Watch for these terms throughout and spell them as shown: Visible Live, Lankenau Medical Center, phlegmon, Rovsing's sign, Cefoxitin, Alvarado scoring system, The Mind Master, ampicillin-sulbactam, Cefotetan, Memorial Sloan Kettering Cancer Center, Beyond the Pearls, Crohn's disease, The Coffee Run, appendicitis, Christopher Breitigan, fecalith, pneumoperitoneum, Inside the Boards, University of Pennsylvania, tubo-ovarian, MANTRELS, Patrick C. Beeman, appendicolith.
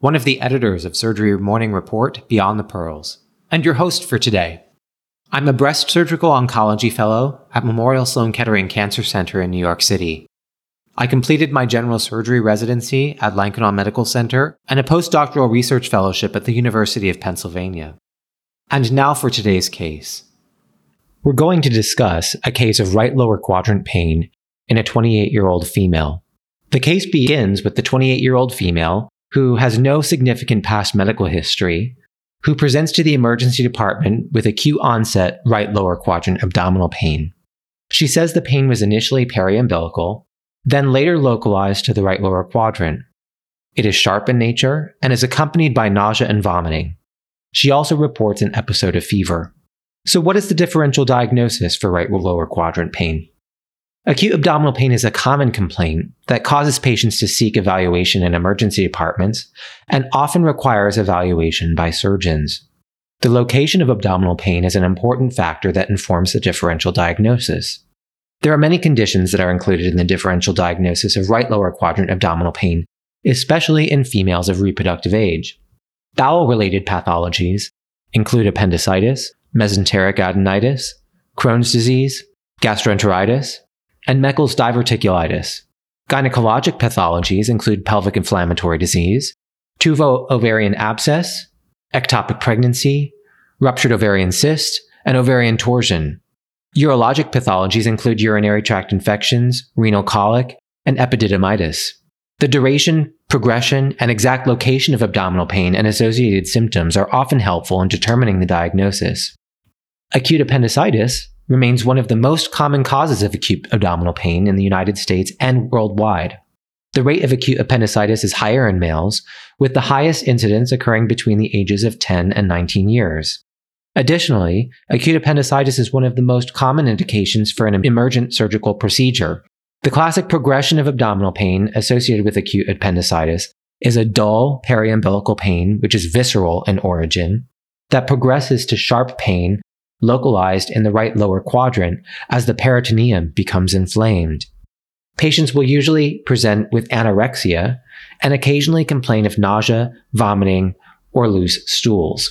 one of the editors of Surgery Morning Report Beyond the Pearls, and your host for today. I'm a breast surgical oncology fellow at Memorial Sloan Kettering Cancer Center in New York City. I completed my general surgery residency at Lankenau Medical Center and a postdoctoral research fellowship at the University of Pennsylvania. And now for today's case. We're going to discuss a case of right lower quadrant pain in a 28-year-old female. The case begins with the 28-year-old female who has no significant past medical history, who presents to the emergency department with acute onset right lower quadrant abdominal pain. She says the pain was initially periumbilical, then later localized to the right lower quadrant. It is sharp in nature and is accompanied by nausea and vomiting. She also reports an episode of fever. So what is the differential diagnosis for right lower quadrant pain? Acute abdominal pain is a common complaint that causes patients to seek evaluation in emergency departments and often requires evaluation by surgeons. The location of abdominal pain is an important factor that informs the differential diagnosis. There are many conditions that are included in the differential diagnosis of right lower quadrant abdominal pain, especially in females of reproductive age. Bowel-related pathologies include appendicitis, mesenteric adenitis, Crohn's disease, gastroenteritis, and Meckel's diverticulitis. Gynecologic pathologies include pelvic inflammatory disease, tuvo-ovarian abscess, ectopic pregnancy, ruptured ovarian cyst, and ovarian torsion. Urologic pathologies include urinary tract infections, renal colic, and epididymitis. The duration, progression, and exact location of abdominal pain and associated symptoms are often helpful in determining the diagnosis. Acute appendicitis remains one of the most common causes of acute abdominal pain in the United States and worldwide. The rate of acute appendicitis is higher in males, with the highest incidence occurring between the ages of 10 and 19 years. Additionally, acute appendicitis is one of the most common indications for an emergent surgical procedure. The classic progression of abdominal pain associated with acute appendicitis is a dull periumbilical pain, which is visceral in origin, that progresses to sharp pain localized in the right lower quadrant as the peritoneum becomes inflamed. Patients will usually present with anorexia and occasionally complain of nausea, vomiting, or loose stools.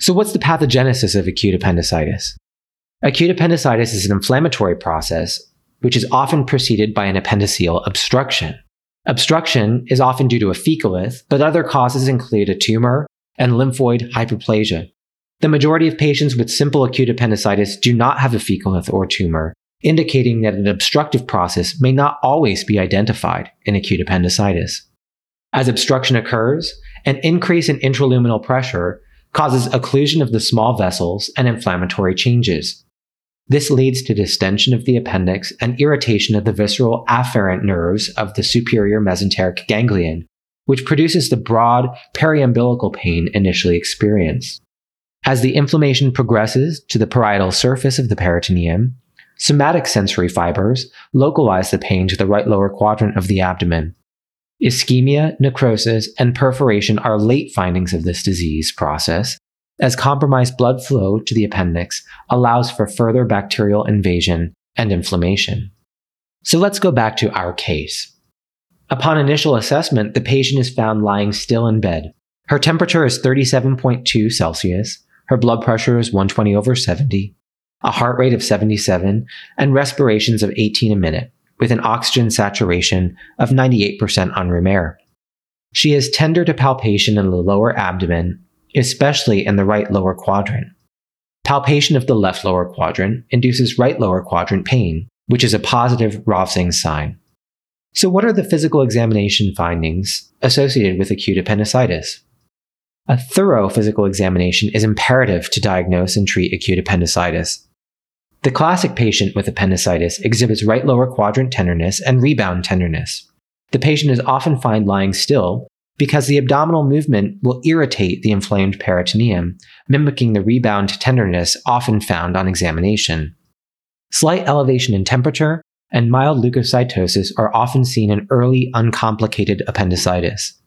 So what's the pathogenesis of acute appendicitis? Acute appendicitis is an inflammatory process which is often preceded by an appendiceal obstruction. Obstruction is often due to a fecalith, but other causes include a tumor and lymphoid hyperplasia. The majority of patients with simple acute appendicitis do not have a fecalith or tumor, indicating that an obstructive process may not always be identified in acute appendicitis. As obstruction occurs, an increase in intraluminal pressure causes occlusion of the small vessels and inflammatory changes. This leads to distension of the appendix and irritation of the visceral afferent nerves of the superior mesenteric ganglion, which produces the broad periumbilical pain initially experienced. As the inflammation progresses to the parietal surface of the peritoneum, somatic sensory fibers localize the pain to the right lower quadrant of the abdomen. Ischemia, necrosis, and perforation are late findings of this disease process, as compromised blood flow to the appendix allows for further bacterial invasion and inflammation. So let's go back to our case. Upon initial assessment, the patient is found lying still in bed. Her temperature is 37.2 Celsius, her blood pressure is 120/70, a heart rate of 77, and respirations of 18 a minute, with an oxygen saturation of 98% on room air. She is tender to palpation in the lower abdomen, especially in the right lower quadrant. Palpation of the left lower quadrant induces right lower quadrant pain, which is a positive Rovsing's sign. So what are the physical examination findings associated with acute appendicitis? A thorough physical examination is imperative to diagnose and treat acute appendicitis. The classic patient with appendicitis exhibits right lower quadrant tenderness and rebound tenderness. The patient is often found lying still because the abdominal movement will irritate the inflamed peritoneum, mimicking the rebound tenderness often found on examination. Slight elevation in temperature and mild leukocytosis are often seen in early, uncomplicated appendicitis.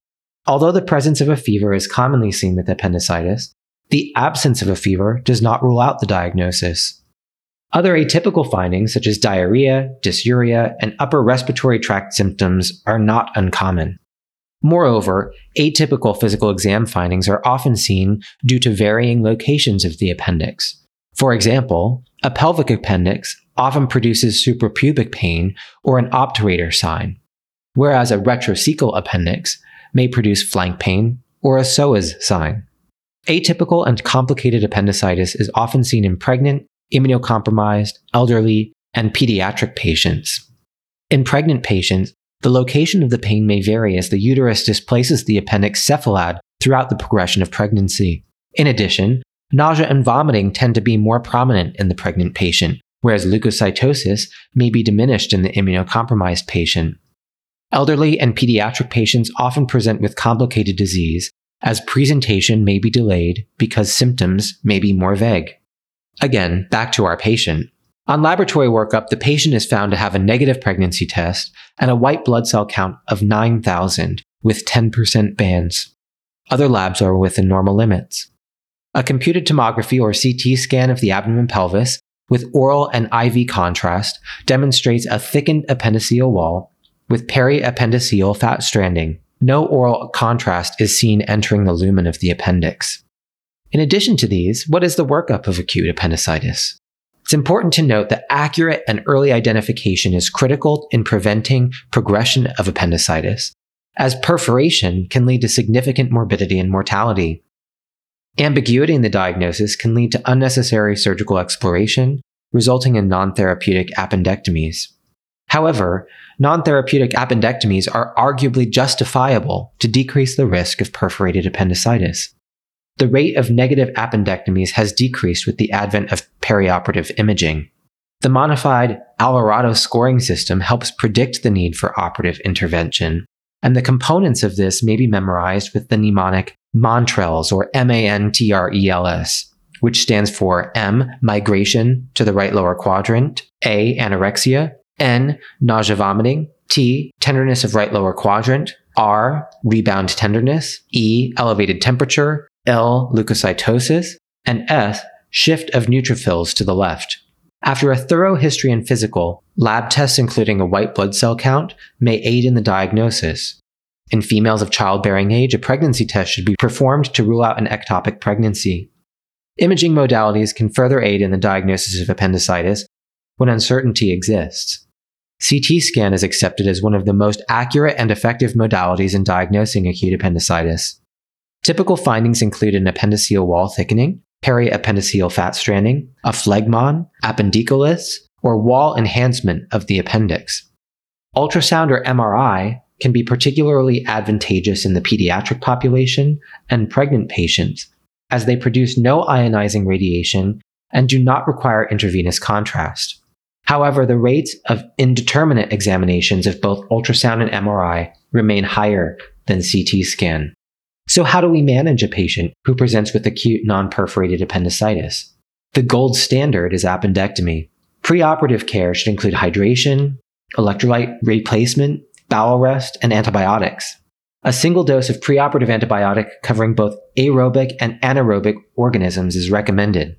Although the presence of a fever is commonly seen with appendicitis, the absence of a fever does not rule out the diagnosis. Other atypical findings such as diarrhea, dysuria, and upper respiratory tract symptoms are not uncommon. Moreover, atypical physical exam findings are often seen due to varying locations of the appendix. For example, a pelvic appendix often produces suprapubic pain or an obturator sign, whereas a retrocecal appendix may produce flank pain or a psoas sign. Atypical and complicated appendicitis is often seen in pregnant, immunocompromised, elderly, and pediatric patients. In pregnant patients, the location of the pain may vary as the uterus displaces the appendix cephalad throughout the progression of pregnancy. In addition, nausea and vomiting tend to be more prominent in the pregnant patient, whereas leukocytosis may be diminished in the immunocompromised patient. Elderly and pediatric patients often present with complicated disease, as presentation may be delayed because symptoms may be more vague. Again, back to our patient. On laboratory workup, the patient is found to have a negative pregnancy test and a white blood cell count of 9,000 with 10% bands. Other labs are within normal limits. A computed tomography or CT scan of the abdomen and pelvis with oral and IV contrast demonstrates a thickened appendiceal wall with periappendiceal fat stranding. No oral contrast is seen entering the lumen of the appendix. In addition to these, what is the workup of acute appendicitis? It's important to note that accurate and early identification is critical in preventing progression of appendicitis, as perforation can lead to significant morbidity and mortality. Ambiguity in the diagnosis can lead to unnecessary surgical exploration, resulting in non-therapeutic appendectomies. However, non-therapeutic appendectomies are arguably justifiable to decrease the risk of perforated appendicitis. The rate of negative appendectomies has decreased with the advent of perioperative imaging. The modified Alvarado scoring system helps predict the need for operative intervention, and the components of this may be memorized with the mnemonic MANTRELS, or MANTRELS, which stands for M, migration to the right lower quadrant, A, anorexia, N, nausea vomiting, T, tenderness of right lower quadrant, R, rebound tenderness, E, elevated temperature, L, leukocytosis, and S, shift of neutrophils to the left. After a thorough history and physical, lab tests including a white blood cell count may aid in the diagnosis. In females of childbearing age, a pregnancy test should be performed to rule out an ectopic pregnancy. Imaging modalities can further aid in the diagnosis of appendicitis when uncertainty exists. CT scan is accepted as one of the most accurate and effective modalities in diagnosing acute appendicitis. Typical findings include an appendiceal wall thickening, periappendiceal fat stranding, a phlegmon, appendicolis, or wall enhancement of the appendix. Ultrasound or MRI can be particularly advantageous in the pediatric population and pregnant patients, as they produce no ionizing radiation and do not require intravenous contrast. However, the rates of indeterminate examinations of both ultrasound and MRI remain higher than CT scan. So how do we manage a patient who presents with acute non-perforated appendicitis? The gold standard is appendectomy. Preoperative care should include hydration, electrolyte replacement, bowel rest, and antibiotics. A single dose of preoperative antibiotic covering both aerobic and anaerobic organisms is recommended.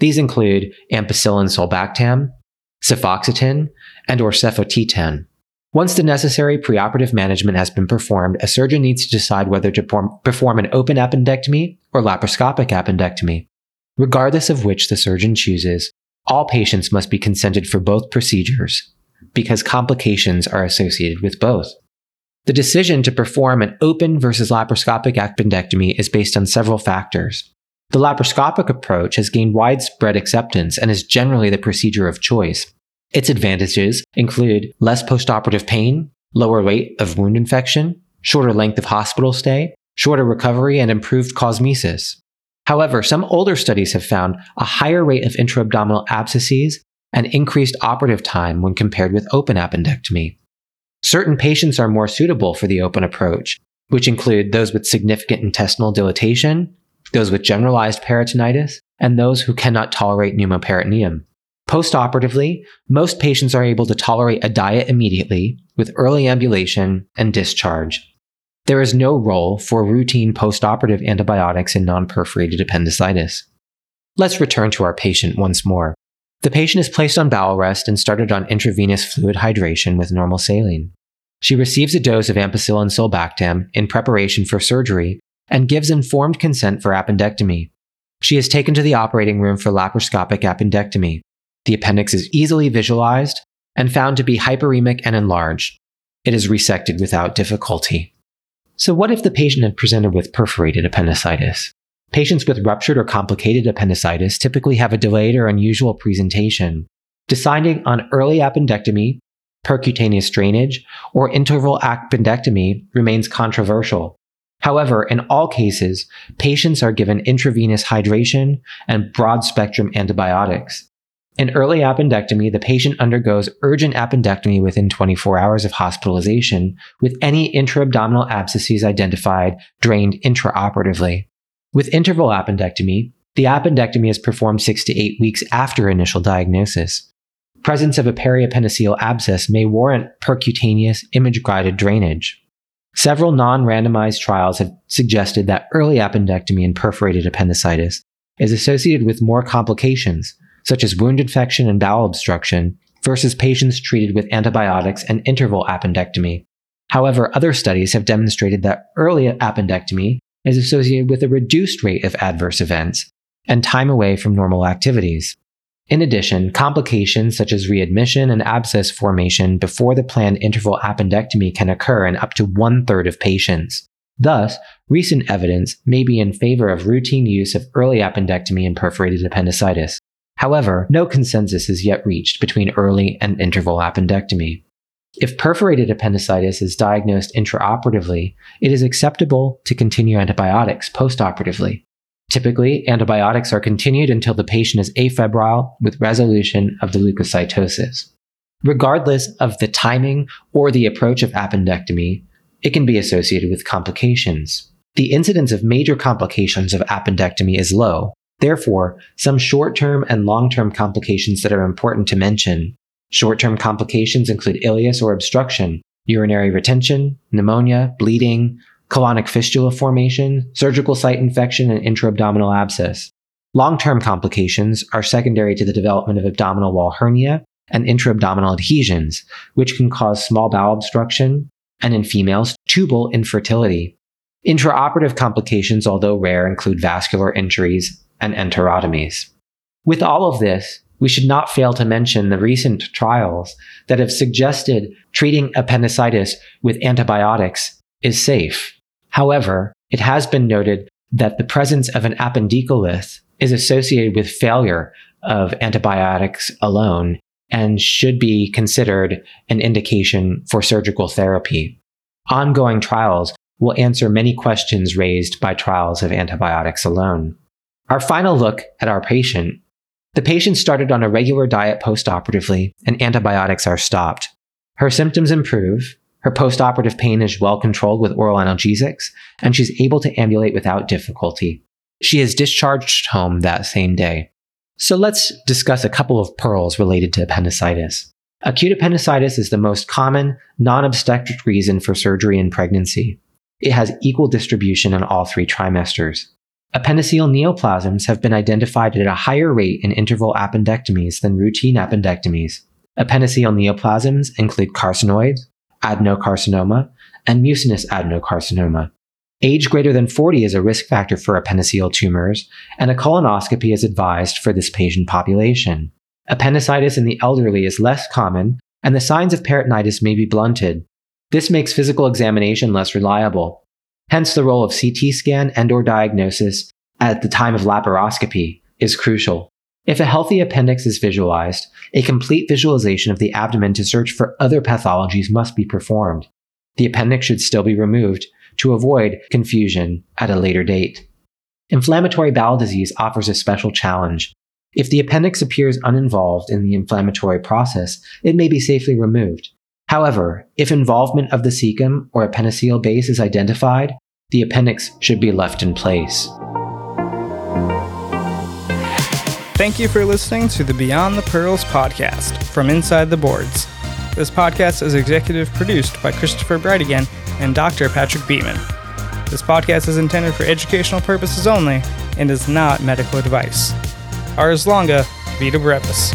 These include ampicillin-sulbactam, cefoxitin, and/or cefotetan. Once the necessary preoperative management has been performed, a surgeon needs to decide whether to perform an open appendectomy or laparoscopic appendectomy. Regardless of which the surgeon chooses, all patients must be consented for both procedures, because complications are associated with both. The decision to perform an open versus laparoscopic appendectomy is based on several factors. The laparoscopic approach has gained widespread acceptance and is generally the procedure of choice. Its advantages include less postoperative pain, lower rate of wound infection, shorter length of hospital stay, shorter recovery, and improved cosmesis. However, some older studies have found a higher rate of intra-abdominal abscesses and increased operative time when compared with open appendectomy. Certain patients are more suitable for the open approach, which include those with significant intestinal dilatation, those with generalized peritonitis, and those who cannot tolerate pneumoperitoneum. Postoperatively, most patients are able to tolerate a diet immediately, with early ambulation and discharge. There is no role for routine postoperative antibiotics in non-perforated appendicitis. Let's return to our patient once more. The patient is placed on bowel rest and started on intravenous fluid hydration with normal saline. She receives a dose of ampicillin-sulbactam in preparation for surgery and gives informed consent for appendectomy. She is taken to the operating room for laparoscopic appendectomy. The appendix is easily visualized and found to be hyperemic and enlarged. It is resected without difficulty. So what if the patient had presented with perforated appendicitis? Patients with ruptured or complicated appendicitis typically have a delayed or unusual presentation. Deciding on early appendectomy, percutaneous drainage, or interval appendectomy remains controversial. However, in all cases, patients are given intravenous hydration and broad-spectrum antibiotics. In early appendectomy, the patient undergoes urgent appendectomy within 24 hours of hospitalization, with any intra-abdominal abscesses identified drained intraoperatively. With interval appendectomy, the appendectomy is performed 6 to 8 weeks after initial diagnosis. Presence of a periappendiceal abscess may warrant percutaneous image-guided drainage. Several non-randomized trials have suggested that early appendectomy in perforated appendicitis is associated with more complications, such as wound infection and bowel obstruction, versus patients treated with antibiotics and interval appendectomy. However, other studies have demonstrated that early appendectomy is associated with a reduced rate of adverse events and time away from normal activities. In addition, complications such as readmission and abscess formation before the planned interval appendectomy can occur in up to 1/3 of patients. Thus, recent evidence may be in favor of routine use of early appendectomy in perforated appendicitis. However, no consensus is yet reached between early and interval appendectomy. If perforated appendicitis is diagnosed intraoperatively, it is acceptable to continue antibiotics postoperatively. Typically, antibiotics are continued until the patient is afebrile with resolution of the leukocytosis. Regardless of the timing or the approach of appendectomy, it can be associated with complications. The incidence of major complications of appendectomy is low. Therefore, some short-term and long-term complications that are important to mention. Short-term complications include ileus or obstruction, urinary retention, pneumonia, bleeding, colonic fistula formation, surgical site infection, and intra-abdominal abscess. Long-term complications are secondary to the development of abdominal wall hernia and intra-abdominal adhesions, which can cause small bowel obstruction and, in females, tubal infertility. Intraoperative complications, although rare, include vascular injuries and enterotomies. With all of this, we should not fail to mention the recent trials that have suggested treating appendicitis with antibiotics is safe. However, it has been noted that the presence of an appendicolith is associated with failure of antibiotics alone and should be considered an indication for surgical therapy. Ongoing trials will answer many questions raised by trials of antibiotics alone. Our final look at our patient. The patient started on a regular diet postoperatively, and antibiotics are stopped. Her symptoms improve, her postoperative pain is well controlled with oral analgesics, and she's able to ambulate without difficulty. She is discharged home that same day. So let's discuss a couple of pearls related to appendicitis. Acute appendicitis is the most common, non-obstetric reason for surgery in pregnancy. It has equal distribution in all 3 trimesters. Appendiceal neoplasms have been identified at a higher rate in interval appendectomies than routine appendectomies. Appendiceal neoplasms include carcinoids, adenocarcinoma, and mucinous adenocarcinoma. Age greater than 40 is a risk factor for appendiceal tumors, and a colonoscopy is advised for this patient population. Appendicitis in the elderly is less common, and the signs of peritonitis may be blunted. This makes physical examination less reliable, hence the role of CT scan and/or diagnosis at the time of laparoscopy is crucial. If a healthy appendix is visualized, a complete visualization of the abdomen to search for other pathologies must be performed. The appendix should still be removed to avoid confusion at a later date. Inflammatory bowel disease offers a special challenge. If the appendix appears uninvolved in the inflammatory process, it may be safely removed. However, if involvement of the cecum or appendiceal base is identified, the appendix should be left in place. Thank you for listening to the Beyond the Pearls podcast from Inside the Boards. This podcast is executive produced by Christopher Breitigan and Dr. Patrick Beeman. This podcast is intended for educational purposes only and is not medical advice. Ars longa, vita brevis.